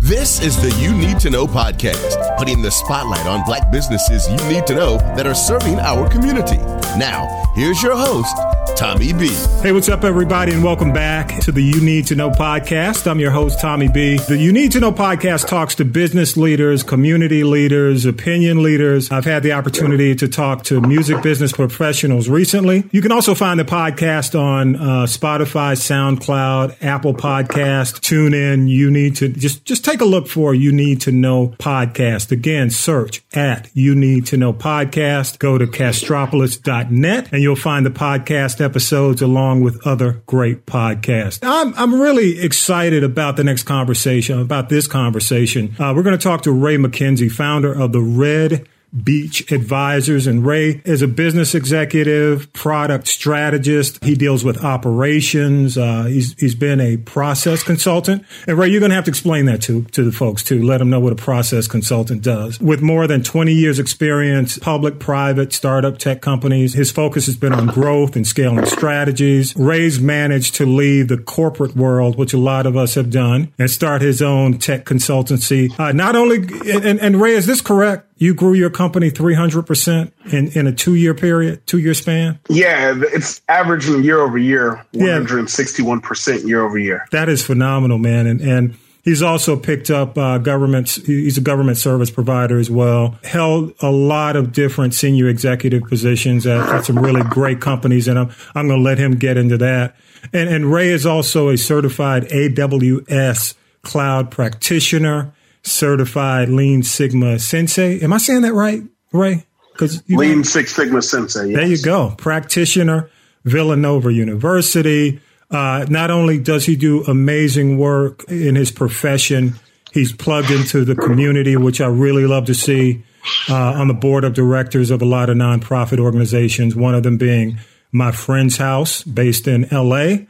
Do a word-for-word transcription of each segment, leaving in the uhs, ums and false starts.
This is the You Need To Know podcast, putting the spotlight on Black businesses you need to know that are serving our community. Now, here's your host, Tommy B. Hey, what's up, everybody, and welcome back to the You Need to Know podcast. I'm your host, Tommy B. The You Need to Know podcast talks to business leaders, community leaders, opinion leaders. I've had the opportunity to talk to music business professionals recently. You can also find the podcast on uh, Spotify, SoundCloud, Apple Podcast, TuneIn. You need to just just take a look for You Need to Know podcast. Again, search at You Need to Know podcast. Go to castropolis dot net, and you'll find the podcast episodes along with other great podcasts. I'm, I'm really excited about the next conversation, about this conversation. Uh, we're going to talk to Ray McKenzie, founder of the Red Beach Advisors. And Ray is a business executive, product strategist. He deals with operations. Uh, he's, he's been a process consultant. And Ray, you're going to have to explain that to, to the folks too. Let them know what a process consultant does. With more than twenty years experience, public, private, startup tech companies, his focus has been on growth and scaling strategies. Ray's managed to leave the corporate world, which a lot of us have done, and start his own tech consultancy. Uh, not only, and, and Ray, is this correct? You grew your company three hundred percent in, in a two-year period, two-year span? Yeah, it's averaging year over year, one hundred sixty-one percent yeah. year over year. That is phenomenal, man. And and he's also picked up uh, government, he's a government service provider as well, held a lot of different senior executive positions at, at some really great companies, and I'm, I'm going to let him get into that. And, and Ray is also a certified A W S cloud practitioner, certified Lean Sigma Sensei. Am I saying that right, Ray? Because Lean know, Six Sigma Sensei. Yes. There you go. Practitioner, Villanova University. Uh, not only does he do amazing work in his profession, he's plugged into the community, which I really love to see, uh, on the board of directors of a lot of nonprofit organizations, one of them being My Friend's House, based in L A,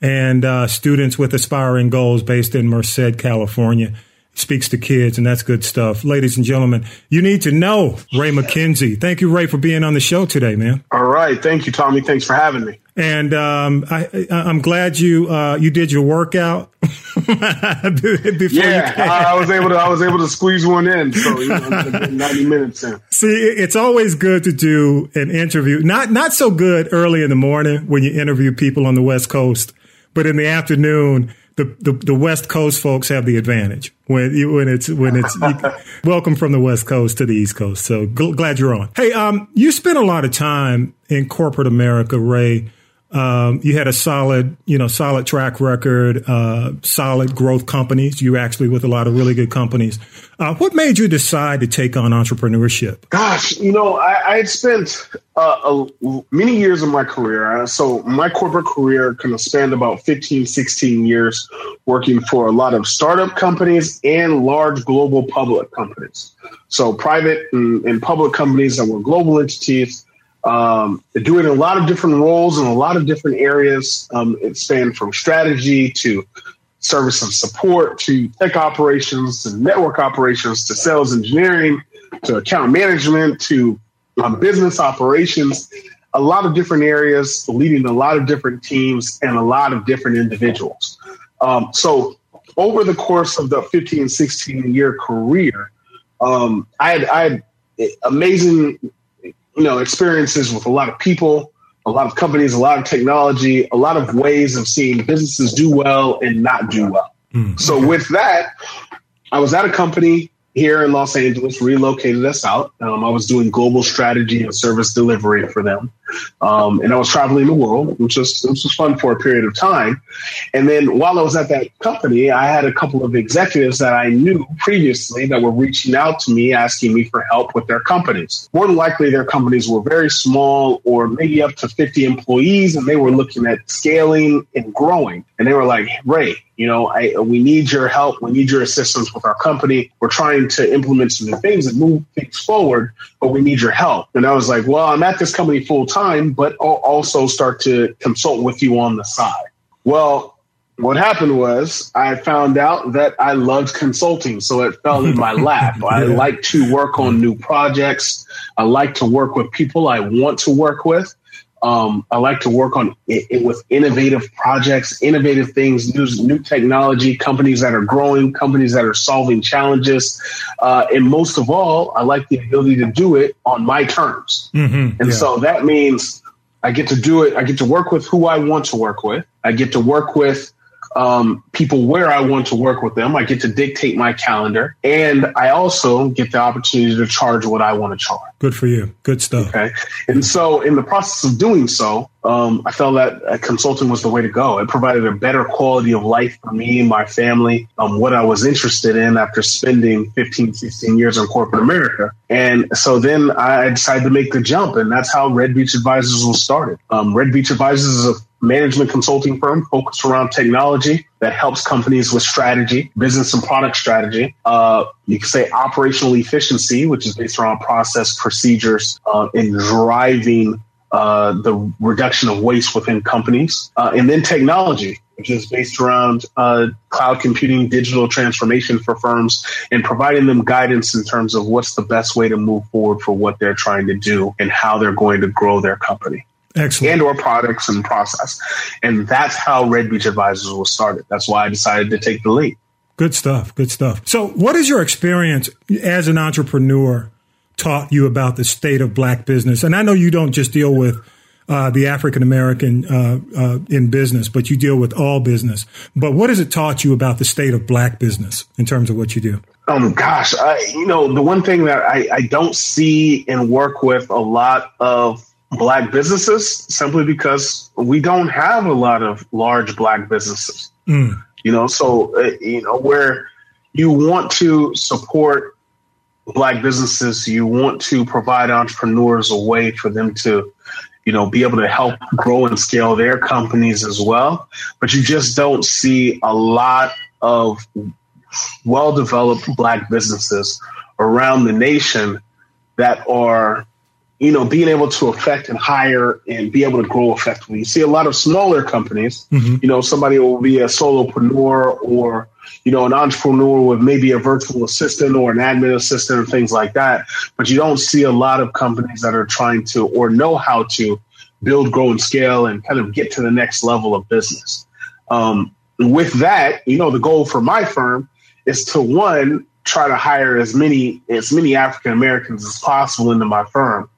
and uh, Students with Aspiring Goals, based in Merced, California. Speaks to kids, and that's good stuff. Ladies and gentlemen, you need to know Ray McKenzie. Thank you, Ray, for being on the show today, man. All right. Thank you, Tommy. Thanks for having me. And um, I, I'm glad you uh, you did your workout before yeah, you Yeah, I, I was able to I was able to squeeze one in. So you know, ninety minutes in. See, it's always good to do an interview. Not not so good early in the morning when you interview people on the West Coast, but in the afternoon. The, the the West Coast folks have the advantage when you, when it's when it's welcome from the West Coast to the East Coast. So gl- glad you're on. Hey, um, you spent a lot of time in corporate America, Ray. Um, you had a solid, you know, solid track record, uh, solid growth companies. You actually with a lot of really good companies. Uh, what made you decide to take on entrepreneurship? Gosh, you know, I, I had spent uh, a, many years of my career. So my corporate career kind of spanned about fifteen, sixteen years working for a lot of startup companies and large global public companies. So private and, and public companies that were global entities. Um, doing a lot of different roles in a lot of different areas. Um, it spanned from strategy to service and support to tech operations to network operations to sales engineering to account management to um, business operations. A lot of different areas, leading a lot of different teams and a lot of different individuals. Um, so over the course of the fifteen, sixteen year career, um, I had, I had amazing you know, experiences with a lot of people, a lot of companies, a lot of technology, a lot of ways of seeing businesses do well and not do well. Mm-hmm. So with that, I was at a company here in Los Angeles, relocated us out. Um, I was doing global strategy and service delivery for them. Um, and I was traveling the world, which was, which was fun for a period of time. And then while I was at that company, I had a couple of executives that I knew previously that were reaching out to me, asking me for help with their companies. More than likely, their companies were very small or maybe up to fifty employees, and they were looking at scaling and growing. And they were like, Ray, you know, I, we need your help. We need your assistance with our company. We're trying to implement some new things and move things forward, but we need your help. And I was like, well, I'm at this company full time. Time, but I'll also start to consult with you on the side. Well, what happened was I found out that I loved consulting, so it fell in my lap. yeah. I like to work on new projects. I like to work with people I want to work with. Um, I like to work on it, it with innovative projects, innovative things, new, new technology, companies that are growing, companies that are solving challenges. Uh, and most of all, I like the ability to do it on my terms. Mm-hmm, and yeah. so that means I get to do it. I get to work with who I want to work with. I get to work with um, people where I want to work with them. I get to dictate my calendar. And I also get the opportunity to charge what I want to charge. Good for you. Good stuff. Okay. And so in the process of doing so, um, I felt that uh, consulting was the way to go. It provided a better quality of life for me and my family, um, what I was interested in after spending fifteen, sixteen years in corporate America. And so then I decided to make the jump, and that's how Red Beach Advisors was started. Um, Red Beach Advisors is a management consulting firm focused around technology that helps companies with strategy, business and product strategy. Uh, you can say operational efficiency, which is based around process, procedures, uh, and driving uh, the reduction of waste within companies. Uh, and then technology, which is based around uh, cloud computing, digital transformation for firms, and providing them guidance in terms of what's the best way to move forward for what they're trying to do and how they're going to grow their company. Excellent. And or products and process. And that's how Red Beach Advisors was started. That's why I decided to take the lead. Good stuff. Good stuff. So what is your experience as an entrepreneur taught you about the state of black business? And I know you don't just deal with uh, the African-American uh, uh, in business, but you deal with all business. But what has it taught you about the state of black business in terms of what you do? Um, gosh, I, you know, the one thing that I, I don't see and work with a lot of black businesses, simply because we don't have a lot of large black businesses, mm. you know, so, uh, you know, where you want to support black businesses, you want to provide entrepreneurs a way for them to, you know, be able to help grow and scale their companies as well. But you just don't see a lot of well-developed black businesses around the nation that are, you know, being able to affect and hire and be able to grow effectively. You see a lot of smaller companies, mm-hmm. you know, somebody will be a solopreneur or, you know, an entrepreneur with maybe a virtual assistant or an admin assistant or things like that. But you don't see a lot of companies that are trying to or know how to build, grow and scale and kind of get to the next level of business. Um, with that, you know, the goal for my firm is to, one, try to hire as many as many African Americans as possible into my firm.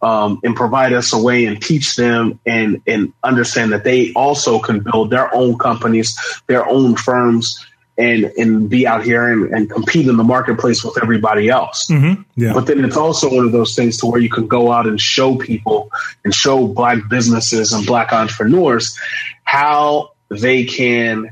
Um, and provide us a way and teach them and, and understand that they also can build their own companies, their own firms, and, and be out here and, and compete in the marketplace with everybody else. Mm-hmm. Yeah. But then it's also one of those things to where you can go out and show people and show black businesses and black entrepreneurs how they can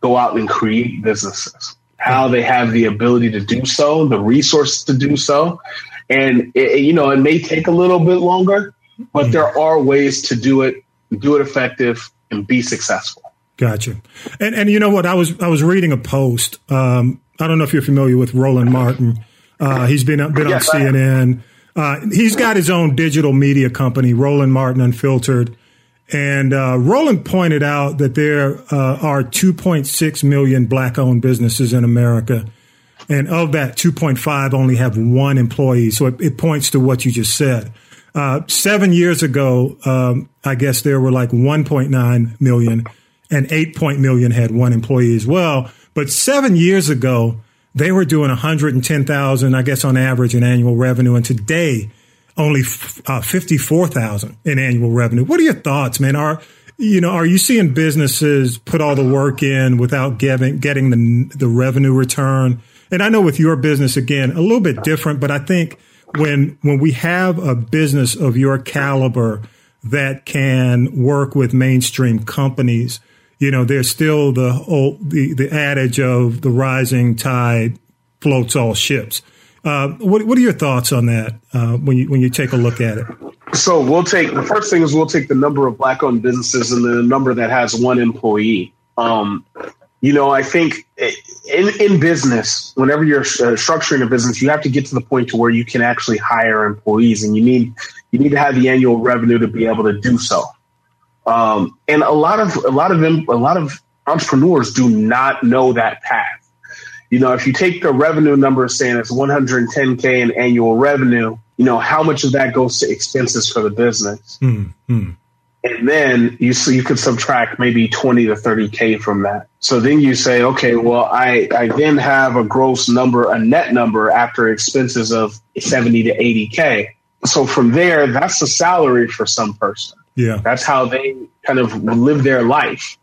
go out and create businesses, how they have the ability to do so, the resources to do so. And, it, you know, it may take a little bit longer, but mm-hmm. there are ways to do it, do it effective and be successful. Gotcha. And, and you know what? I was I was reading a post. Um, I don't know if you're familiar with Roland Martin. Uh, he's been, been yes, on C N N. Uh, he's got his own digital media company, Roland Martin Unfiltered. And uh, Roland pointed out that there uh, are two point six million black-owned businesses in America. And of that, two point five only have one employee. So it, it points to what you just said. Uh, seven years ago, um, I guess there were like one point nine million and eight point million had one employee as well. But seven years ago, they were doing one hundred ten thousand, I guess, on average in annual revenue. And today, only f- uh, fifty-four thousand in annual revenue. What are your thoughts, man? Are You know, are you seeing businesses put all the work in without getting, getting the, the revenue return? And I know with your business, again, a little bit different, but I think when when we have a business of your caliber that can work with mainstream companies, you know, there's still the old, the, the adage of the rising tide floats all ships. Uh, what what are your thoughts on that uh, when you when you take a look at it? So we'll take the first thing is we'll take the number of black-owned businesses and the number that has one employee. Um, you know, I think in, in business, whenever you're uh, structuring a business, you have to get to the point to where you can actually hire employees, and you need you need to have the annual revenue to be able to do so. Um, and a lot of a lot of them, a lot of entrepreneurs do not know that path. You know, if you take the revenue number, saying it's one hundred ten K in annual revenue, you know, how much of that goes to expenses for the business? Mm-hmm. And then you so you could subtract maybe twenty to thirty K from that. So then you say, okay, well, I, I then have a gross number, a net number after expenses of seventy to eighty K. So from there, that's the salary for some person. Yeah. That's how they kind of live their life.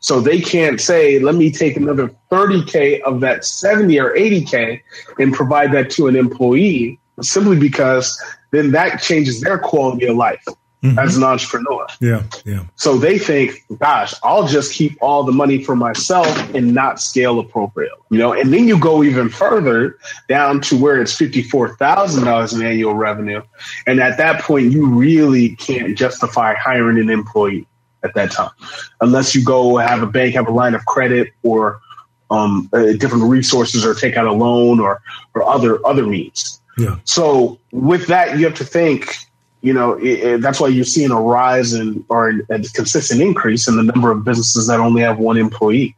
So they can't say, let me take another thirty K of that seventy or eighty K and provide that to an employee, simply because then that changes their quality of life. Mm-hmm. As an entrepreneur. Yeah, yeah. So they think, gosh, I'll just keep all the money for myself and not scale appropriately. You know, and then you go even further down to where it's fifty-four thousand dollars in annual revenue. And at that point, you really can't justify hiring an employee at that time, unless you go have a bank, have a line of credit, or um, uh, different resources, or take out a loan, or, or other, other means. Yeah. So with that, you have to think, you know, it, it, that's why you're seeing a rise in, or a consistent increase in the number of businesses that only have one employee.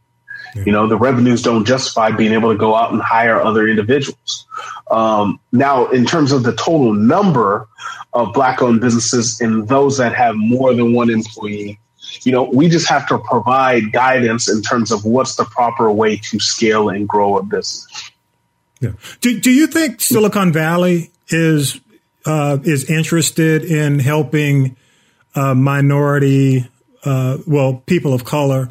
Yeah. You know, the revenues don't justify being able to go out and hire other individuals. Um, now, in terms of the total number of Black-owned businesses and those that have more than one employee, you know, we just have to provide guidance in terms of what's the proper way to scale and grow a business. Yeah. Do, do you think Silicon Valley is... Uh, is interested in helping uh, minority, uh, well, people of color,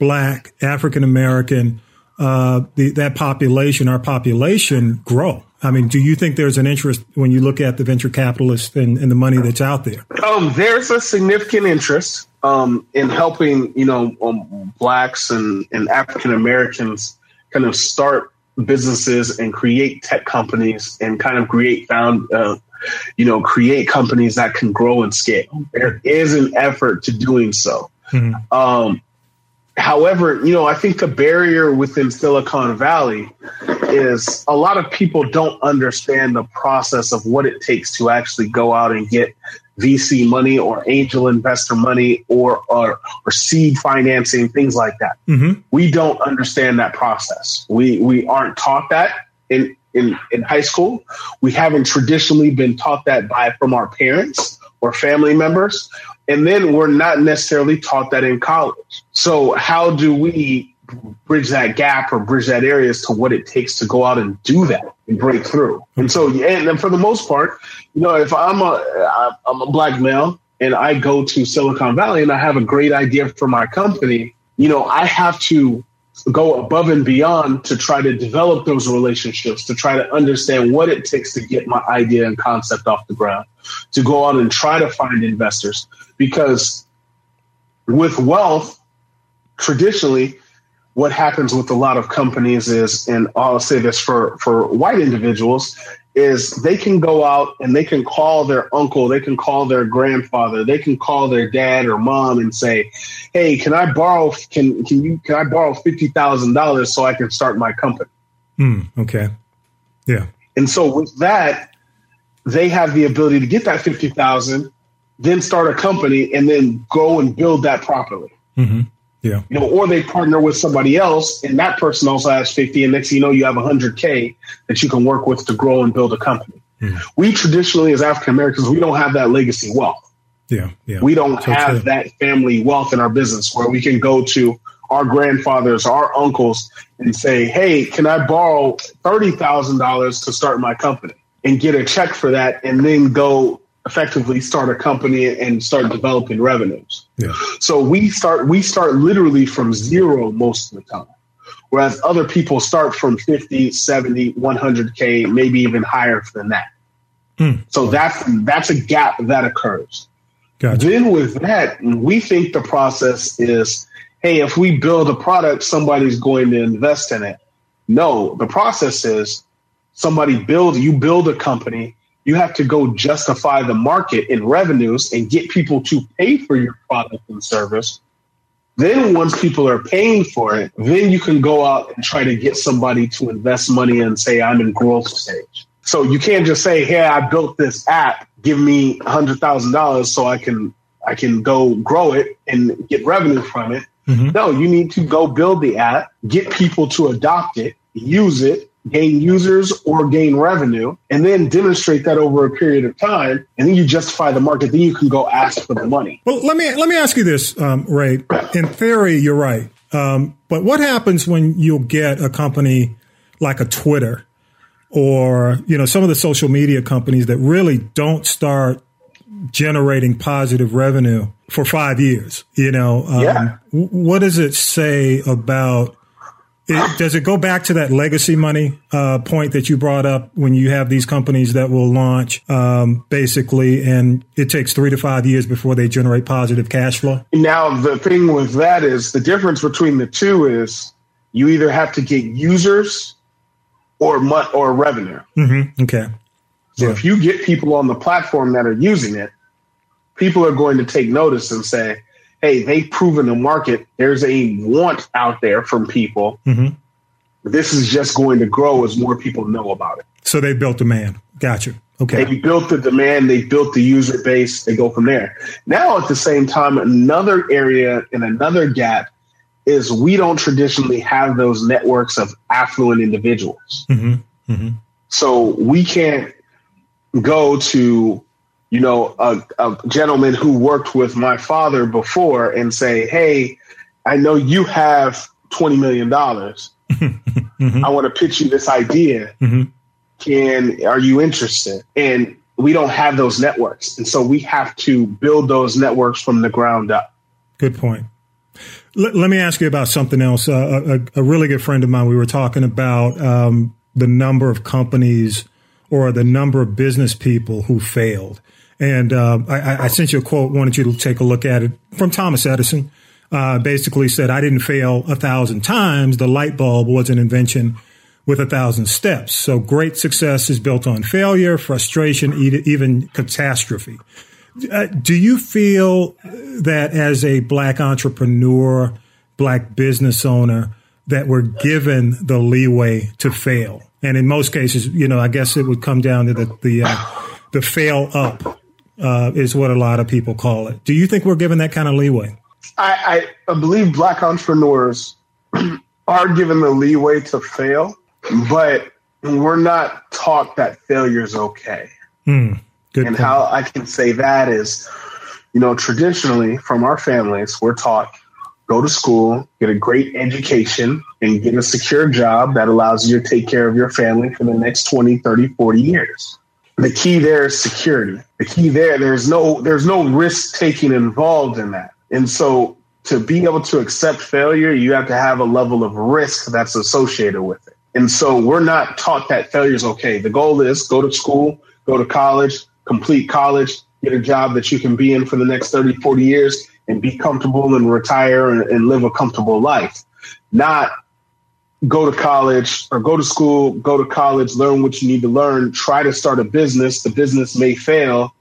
Black, African American, uh, the, that population, our population, grow? I mean, do you think there's an interest when you look at the venture capitalists and, and the money that's out there? Um, there's a significant interest um, in helping, you know, um, Blacks and, and African Americans kind of start businesses and create tech companies and kind of create found. Uh, you know, create companies that can grow and scale. There is an effort to doing so. Mm-hmm. Um, however, you know, I think the barrier within Silicon Valley is a lot of people don't understand the process of what it takes to actually go out and get V C money or angel investor money or or, or seed financing, things like that. Mm-hmm. We don't understand that process. We we aren't taught that in In, in high school. We haven't traditionally been taught that by from our parents or family members. And then we're not necessarily taught that in college. So how do we bridge that gap or bridge that area as to what it takes to go out and do that and break through? And so, and, and for the most part, you know, if I'm a, I'm a Black male and I go to Silicon Valley and I have a great idea for my company, you know, I have to go above and beyond to try to develop those relationships, to try to understand what it takes to get my idea and concept off the ground, to go out and try to find investors. Because with wealth, traditionally, what happens with a lot of companies is, and I'll say this for, for white individuals, is they can go out and they can call their uncle, they can call their grandfather, they can call their dad or mom and say, "Hey, can I borrow? Can can you can I borrow fifty thousand dollars so I can start my company?" Mm, okay, yeah. And so with that, they have the ability to get that fifty thousand, then start a company, and then go and build that properly. Mm-hmm. Yeah. You know, or they partner with somebody else and that person also has fifty, and next thing you know, you have one hundred K that you can work with to grow and build a company. Mm. We traditionally, as African Americans, we don't have that legacy wealth. Yeah. yeah. We don't so have true. that family wealth in our business where we can go to our grandfathers, our uncles, and say, "Hey, can I borrow thirty thousand dollars to start my company?" and get a check for that and then go effectively start a company and start developing revenues. Yeah. So we start we start literally from zero most of the time, whereas other people start from fifty, seventy, one hundred K, maybe even higher than that. Mm. So that's that's a gap that occurs. Gotcha. Then with that, we think the process is, hey, if we build a product, somebody's going to invest in it. No, the process is somebody build, you build a company. You have to go justify the market in revenues and get people to pay for your product and service. Then once people are paying for it, then you can go out and try to get somebody to invest money and say, "I'm in growth stage." So you can't just say, "Hey, I built this app. Give me one hundred thousand dollars so I can I can go grow it and get revenue from it." Mm-hmm. No, you need to go build the app, get people to adopt it, use it, gain users or gain revenue, and then demonstrate that over a period of time, and then you justify the market, then you can go ask for the money. Well, let me let me ask you this, um, Ray. In theory, you're right. Um, but what happens when you'll get a company like a Twitter or, you know, some of the social media companies that really don't start generating positive revenue for five years? You know, um, yeah. What does it say about It, does it go back to that legacy money uh, point that you brought up when you have these companies that will launch um, basically, and it takes three to five years before they generate positive cash flow? Now, the thing with that is the difference between the two is you either have to get users or mo- or revenue. Mm-hmm. Okay. So yeah. If you get people on the platform that are using it, people are going to take notice and say, hey, they've proven the market. There's a want out there from people. Mm-hmm. This is just going to grow as more people know about it. So they built demand. Gotcha. Okay. They built the demand. They built the user base. They go from there. Now, at the same time, another area and another gap is we don't traditionally have those networks of affluent individuals. Mm-hmm. Mm-hmm. So we can't go to you know, a, a gentleman who worked with my father before and say, hey, I know you have twenty million dollars. Mm-hmm. I want to pitch you this idea. Mm-hmm. Can, are you interested? And we don't have those networks. And so we have to build those networks from the ground up. Good point. Let, let me ask you about something else. Uh, a, a really good friend of mine, we were talking about um, the number of companies or the number of business people who failed. And uh, I, I sent you a quote, wanted you to take a look at it, from Thomas Edison. Uh, basically said, I didn't fail a thousand times. The light bulb was an invention with a thousand steps. So great success is built on failure, frustration, even catastrophe. Uh, do you feel that as a Black entrepreneur, Black business owner, that we're given the leeway to fail? And in most cases, you know, I guess it would come down to the the, uh, the fail up. Uh, is what a lot of people call it. Do you think we're given that kind of leeway? I, I believe Black entrepreneurs are given the leeway to fail, but we're not taught that failure is okay. Mm, good and point. How I can say that is, you know, traditionally from our families, we're taught go to school, get a great education, and get a secure job that allows you to take care of your family for the next twenty, thirty, forty years. The key there is security. The key there, there's no there's no risk taking involved in that. And so to be able to accept failure, you have to have a level of risk that's associated with it. And so we're not taught that failure is okay. The goal is go to school, go to college, complete college, get a job that you can be in for the next thirty, forty years and be comfortable and retire and, and live a comfortable life. Not go to college or go to school, go to college, learn what you need to learn, try to start a business. The business may fail,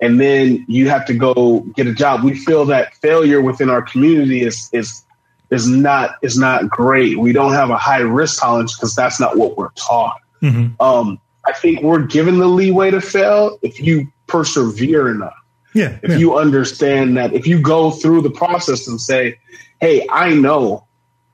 and then you have to go get a job. We feel that failure within our community is is is not is not great. We don't have a high risk tolerance because that's not what we're taught. Mm-hmm. Um, I think we're given the leeway to fail if you persevere enough. Yeah, if yeah. you understand that, if you go through the process and say, hey, I know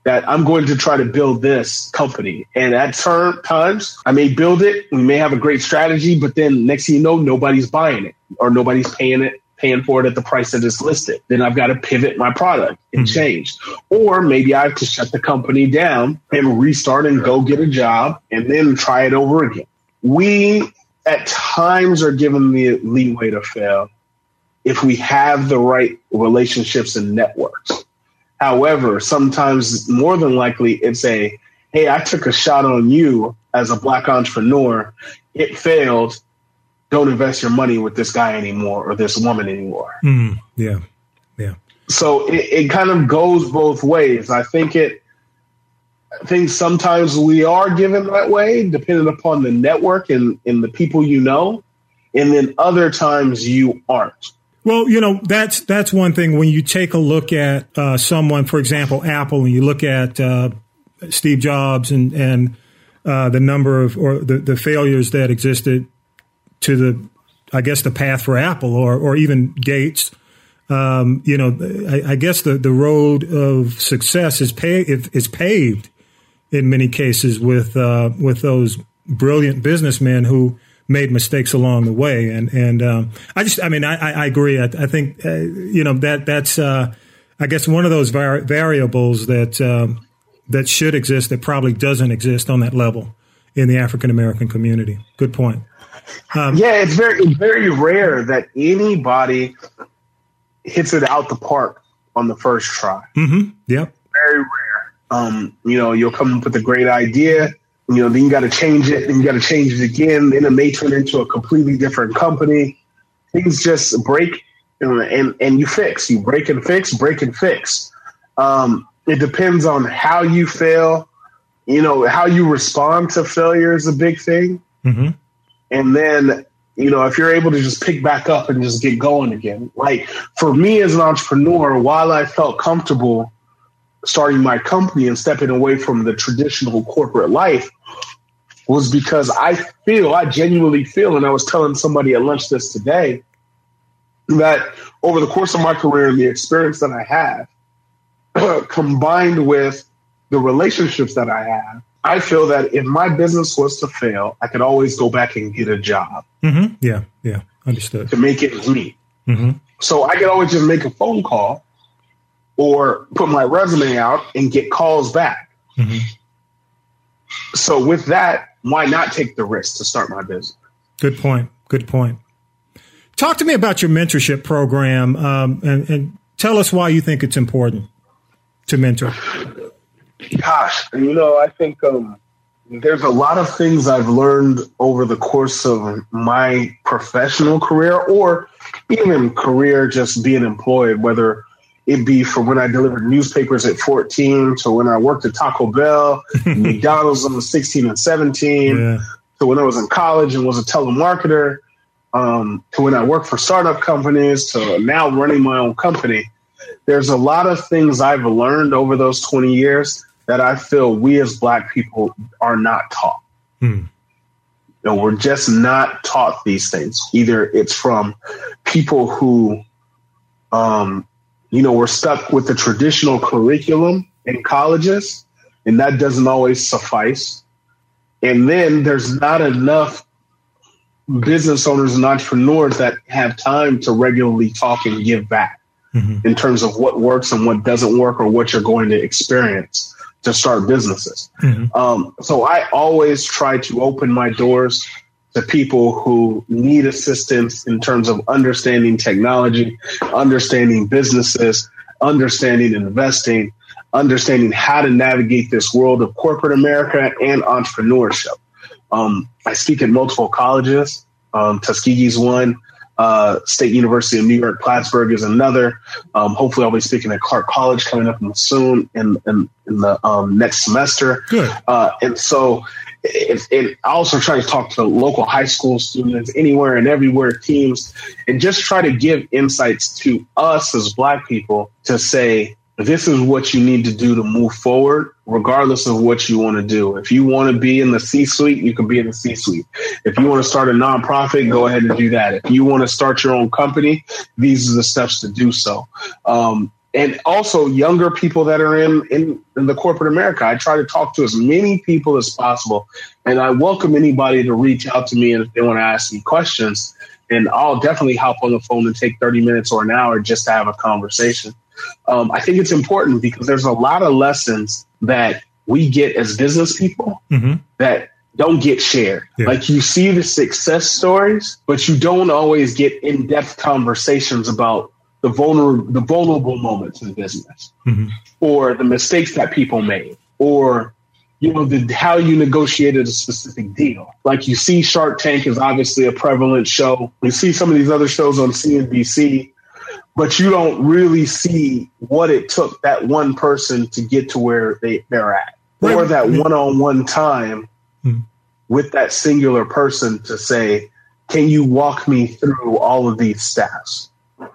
that I'm going to try to build this company. And at ter- times, I may build it. We may have a great strategy, but then next thing you know, nobody's buying it or nobody's paying it, paying for it at the price that it's listed. Then I've got to pivot my product and mm-hmm. change. Or maybe I have to shut the company down and restart and go get a job and then try it over again. We at times are given the leeway to fail if we have the right relationships and networks. However, sometimes more than likely it's a, hey, I took a shot on you as a Black entrepreneur. It failed. Don't invest your money with this guy anymore or this woman anymore. Mm, yeah. Yeah. So it, it kind of goes both ways. I think it I think sometimes we are given that way, depending upon the network and, and the people you know. And then other times you aren't. Well, you know, that's that's one thing. When you take a look at uh, someone, for example, Apple, and you look at uh, Steve Jobs and and uh, the number of or the, the failures that existed to the, I guess, the path for Apple or or even Gates. Um, you know, I, I guess the, the road of success is pay, is paved in many cases with uh, with those brilliant businessmen who made mistakes along the way. And and um, I just, I mean, I, I agree. I, I think, uh, you know, that that's, uh, I guess, one of those var- variables that um, that should exist that probably doesn't exist on that level in the African-American community. Good point. Um, yeah, it's very, it's very rare that anybody hits it out the park on the first try. Mm-hmm. Yep. Very rare. Um, you know, you'll come up with a great idea, you know, then you got to change it, then you got to change it again, then it may turn into a completely different company. Things just break and, and, and you fix. You break and fix, break and fix. Um, it depends on how you fail. You know, how you respond to failure is a big thing. Mm-hmm. And then, you know, if you're able to just pick back up and just get going again. Like for me as an entrepreneur, while I felt comfortable starting my company and stepping away from the traditional corporate life was because I feel, I genuinely feel, and I was telling somebody at lunch this today, that over the course of my career and the experience that I have combined with the relationships that I have, I feel that if my business was to fail, I could always go back and get a job. Mm-hmm. Yeah, yeah, understood. To make it me. Mm-hmm. So I could always just make a phone call or put my resume out and get calls back. Mm-hmm. So with that, why not take the risk to start my business? Good point, good point. Talk to me about your mentorship program um, and, and tell us why you think it's important to mentor. Gosh, you know, I think um, there's a lot of things I've learned over the course of my professional career or even career just being employed, whether it be from when I delivered newspapers at fourteen to when I worked at Taco Bell, McDonald's when I was sixteen and seventeen, yeah. to when I was in college and was a telemarketer, um, to when I worked for startup companies, to now running my own company. There's a lot of things I've learned over those twenty years that I feel we as Black people are not taught. Mm. You know, we're just not taught these things. Either it's from people who, um, you know, we're stuck with the traditional curriculum in colleges, and that doesn't always suffice. And then there's not enough business owners and entrepreneurs that have time to regularly talk and give back. Mm-hmm. In terms of what works and what doesn't work or what you're going to experience to start businesses. Mm-hmm. Um, so I always try to open my doors to people who need assistance in terms of understanding technology, understanding businesses, understanding investing, understanding how to navigate this world of corporate America and entrepreneurship. Um, I speak at multiple colleges. Um, Tuskegee's one. Uh, State University of New York Plattsburgh is another. Um, hopefully, I'll be speaking at Clark College coming up soon in in, in the um, next semester. Good. Uh, and so, it, it, I also try to talk to local high school students, anywhere and everywhere teams, and just try to give insights to us as Black people to say, this is what you need to do to move forward, regardless of what you want to do. If you want to be in the C-suite, you can be in the C-suite. If you want to start a nonprofit, go ahead and do that. If you want to start your own company, these are the steps to do so. Um, and also younger people that are in, in, in the corporate America, I try to talk to as many people as possible. And I welcome anybody to reach out to me if they want to ask me questions. And I'll definitely hop on the phone and take thirty minutes or an hour just to have a conversation. Um, I think it's important because there's a lot of lessons that we get as business people mm-hmm. that don't get shared. Yeah. Like you see the success stories, but you don't always get in-depth conversations about the vulnerable, the vulnerable moments in business mm-hmm. or the mistakes that people made or, you know, the, how you negotiated a specific deal. Like you see Shark Tank is obviously a prevalent show. You see some of these other shows on C N B C. But you don't really see what it took that one person to get to where they, they're at. Or that one-on-one time mm-hmm. with that singular person to say, can you walk me through all of these steps? I,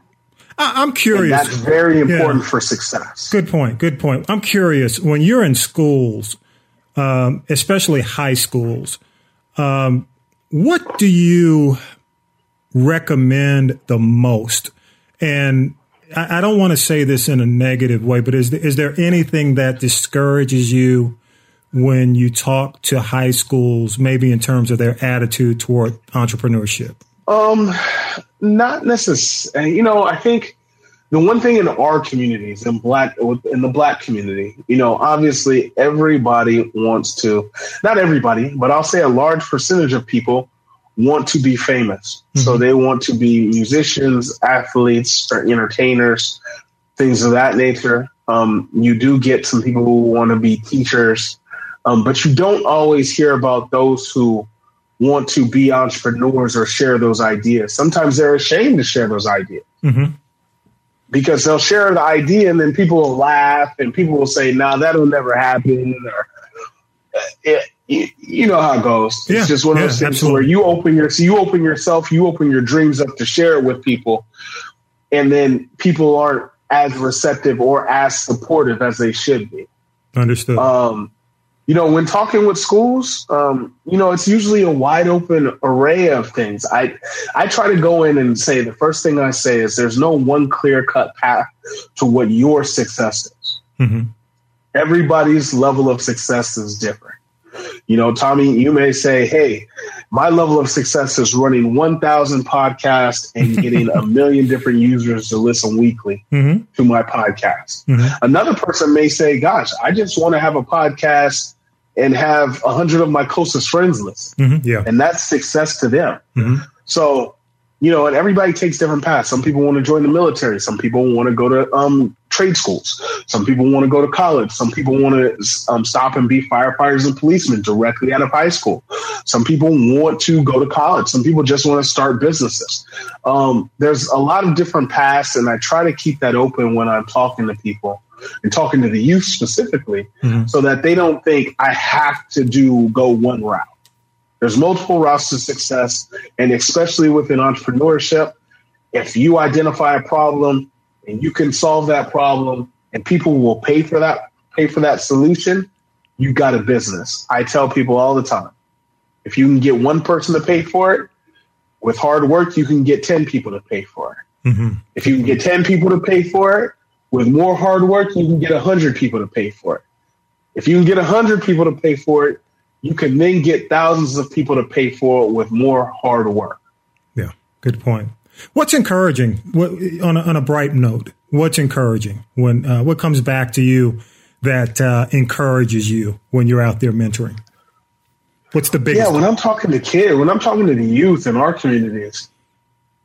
I'm curious. And that's very important yeah. for success. Good point. Good point. I'm curious. When you're in schools, um, especially high schools, um, what do you recommend the most? And I don't want to say this in a negative way, but is there, is there anything that discourages you when you talk to high schools, maybe in terms of their attitude toward entrepreneurship? Um, not necessarily. You know, I think the one thing in our communities, in black, in the black community, you know, obviously everybody wants to, not everybody, but I'll say a large percentage of people want to be famous. Mm-hmm. So they want to be musicians, athletes, or entertainers, things of that nature. Um, you do get some people who want to be teachers, um, but you don't always hear about those who want to be entrepreneurs or share those ideas. Sometimes they're ashamed to share those ideas mm-hmm. because they'll share the idea and then people will laugh and people will say, "Nah, that'll never happen." Or it, it, you know how it goes. It's yeah, just one of yeah, those things absolutely. where you open your, you open yourself, you open your dreams up to share it with people, and then people aren't as receptive or as supportive as they should be. Understood. Um, you know, when talking with schools, um, you know, it's usually a wide open array of things. I, I try to go in and say, the first thing I say is there's no one clear cut path to what your success is. Mm-hmm. Everybody's level of success is different. You know, Tommy, you may say, "Hey, my level of success is running one thousand podcasts and getting a million different users to listen weekly mm-hmm. to my podcast." Mm-hmm. Another person may say, "Gosh, I just want to have a podcast and have one hundred of my closest friends listen." Mm-hmm. Yeah. And that's success to them. Mm-hmm. So, you know, and everybody takes different paths. Some people want to join the military. Some people want to go to um, trade schools. Some people want to go to college. Some people want to um, stop and be firefighters and policemen directly out of high school. Some people want to go to college. Some people just want to start businesses. Um, there's a lot of different paths, and I try to keep that open when I'm talking to people and talking to the youth specifically mm-hmm. so that they don't think I have to do go one route. There's multiple routes to success, and especially within entrepreneurship, if you identify a problem and you can solve that problem and people will pay for that, pay for that solution, you got a business. I tell people all the time, if you can get one person to pay for it, with hard work, you can get ten people to pay for it. Mm-hmm. If you can get ten people to pay for it, with more hard work, you can get one hundred people to pay for it. If you can get one hundred people to pay for it, you can then get thousands of people to pay for it with more hard work. Yeah, good point. What's encouraging? What, on, a, on a bright note, what's encouraging? When uh, what comes back to you that uh, encourages you when you're out there mentoring? What's the biggest? Yeah, when I'm talking to kids, when I'm talking to the youth in our communities,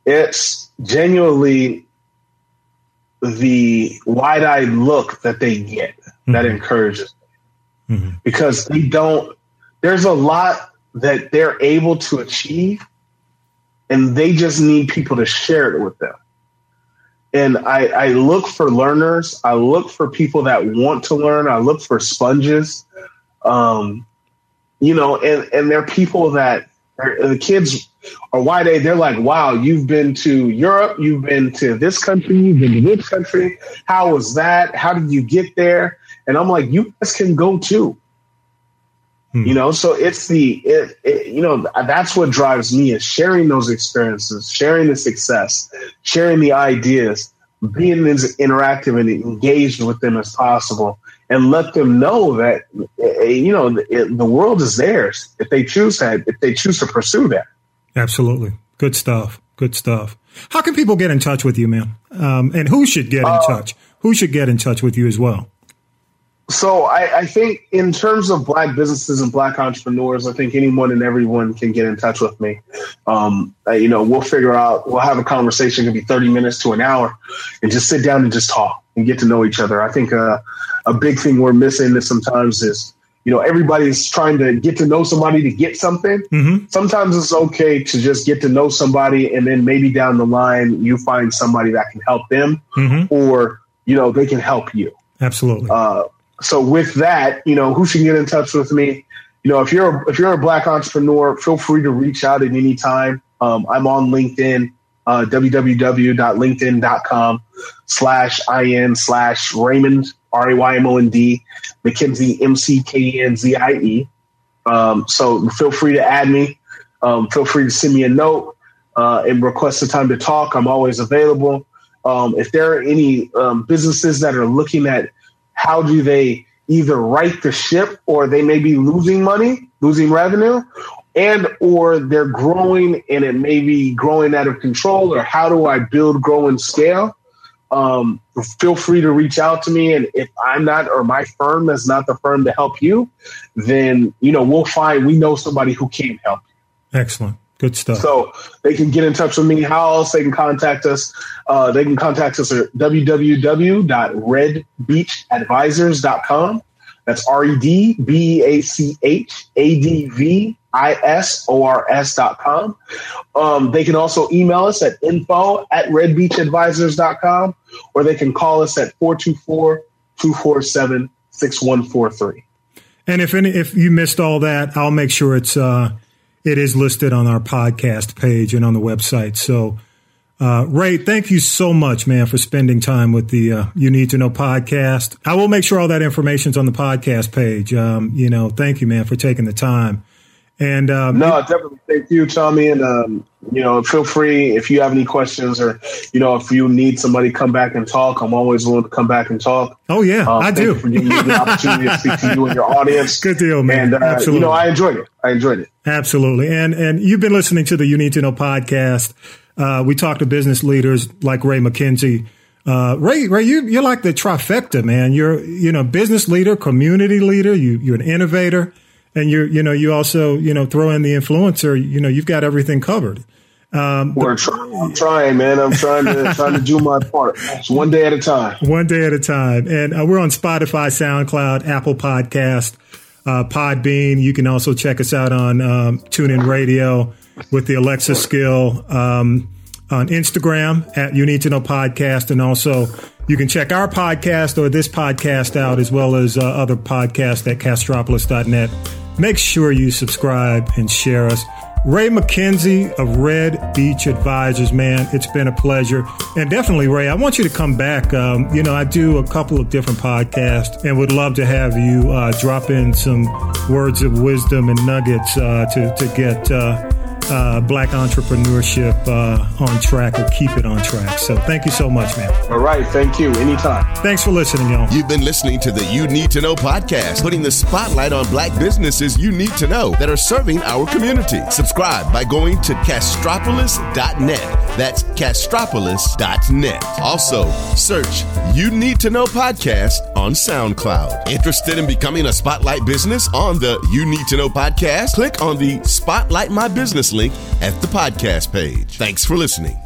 it's genuinely the wide-eyed look that they get mm-hmm. that encourages them mm-hmm. because they don't. There's a lot that they're able to achieve, and they just need people to share it with them. And I, I look for learners. I look for people that want to learn. I look for sponges, um, you know, and, and they're people that are, the kids are wide eyed. They're like, "Wow, you've been to Europe. You've been to this country. You've been to this country. How was that? How did you get there?" And I'm like, "You guys can go too." You know, so it's the, it, it, you know, that's what drives me is sharing those experiences, sharing the success, sharing the ideas, being as interactive and engaged with them as possible, and let them know that, you know, it, the world is theirs if they choose that, if they choose to pursue that. Absolutely. Good stuff. Good stuff. How can people get in touch with you, man? Um, and who should get in uh, touch? Who should get in touch with you as well? So I, I think in terms of black businesses and black entrepreneurs, I think anyone and everyone can get in touch with me. Um, I, you know, we'll figure out, we'll have a conversation. It could be thirty minutes to an hour and just sit down and just talk and get to know each other. I think uh, a big thing we're missing is sometimes is, you know, everybody's trying to get to know somebody to get something. Mm-hmm. Sometimes it's okay to just get to know somebody, and then maybe down the line you find somebody that can help them mm-hmm. or, you know, they can help you. Absolutely. Uh, So with that, you know, who should get in touch with me? You know, if you're a, if you're a black entrepreneur, feel free to reach out at any time. Um, I'm on LinkedIn, uh, www.linkedin.com slash IN slash Raymond, R A Y M O N D, McKenzie, M C K E N Z I E. Um, so feel free to add me. Um, feel free to send me a note uh, and request a time to talk. I'm always available. Um, if there are any um, businesses that are looking at how do they either right the ship, or they may be losing money, losing revenue, and or they're growing and it may be growing out of control, or how do I build, grow, and scale? Um, feel free to reach out to me. And if I'm not, or my firm is not the firm to help you, then, you know, we'll find, we know somebody who can help you. Excellent. Good stuff. So they can get in touch with me. How else they can contact us? Uh, they can contact us at w w w dot red beach advisors dot com. That's R E D B E A C H A D V I S O R S dot com. Um, they can also email us at info at red beach advisors dot com, or they can call us at four two four, two four seven, six one four three. And if any, if you missed all that, I'll make sure it's uh, it is listed on our podcast page and on the website. So, uh, Ray, thank you so much, man, for spending time with the uh, You Need to Know podcast. I will make sure all that information's on the podcast page. Um, you know, thank you, man, for taking the time. And um, no, definitely. Thank you, Tommy. And, um, you know, feel free if you have any questions, or, you know, if you need somebody to come back and talk, I'm always willing to come back and talk. Oh, yeah, um, I do. Thank you for giving me the opportunity to speak to you and your audience. Good deal, man. And, uh, Absolutely. you know, I enjoyed it. I enjoyed it. Absolutely. And, and you've been listening to the You Need to Know podcast. Uh, we talk to business leaders like Ray McKenzie. Uh, Ray, Ray, you, you're like the trifecta, man. You're, you know, business leader, community leader. You, you're an innovator. And you, you know, you also, you know, throw in the influencer. You know, you've got everything covered. Um, We're but, trying, I'm trying, man. I'm trying to trying to do my part. It's one day at a time. One day at a time. And uh, we're on Spotify, SoundCloud, Apple Podcast, uh, Podbean. You can also check us out on um, TuneIn Radio with the Alexa skill, um, on Instagram at You Need to Know Podcast, and also. You can check our podcast or this podcast out, as well as uh, other podcasts at castropolis dot net. Make sure you subscribe and share us. Ray McKenzie of Red Beach Advisors, man, it's been a pleasure. And definitely, Ray, I want you to come back. Um, you know, I do a couple of different podcasts and would love to have you uh, drop in some words of wisdom and nuggets uh, to, to get uh, Uh, black entrepreneurship uh, on track, or keep it on track. So thank you so much, man. All right. Thank you. Anytime. Thanks for listening, y'all. You've been listening to the You Need to Know podcast, putting the spotlight on black businesses you need to know that are serving our community. Subscribe by going to castropolis dot net. That's castropolis dot net. Also, search You Need to Know podcast on SoundCloud. Interested in becoming a Spotlight business on the You Need to Know podcast? Click on the Spotlight My Business link at the podcast page. Thanks for listening.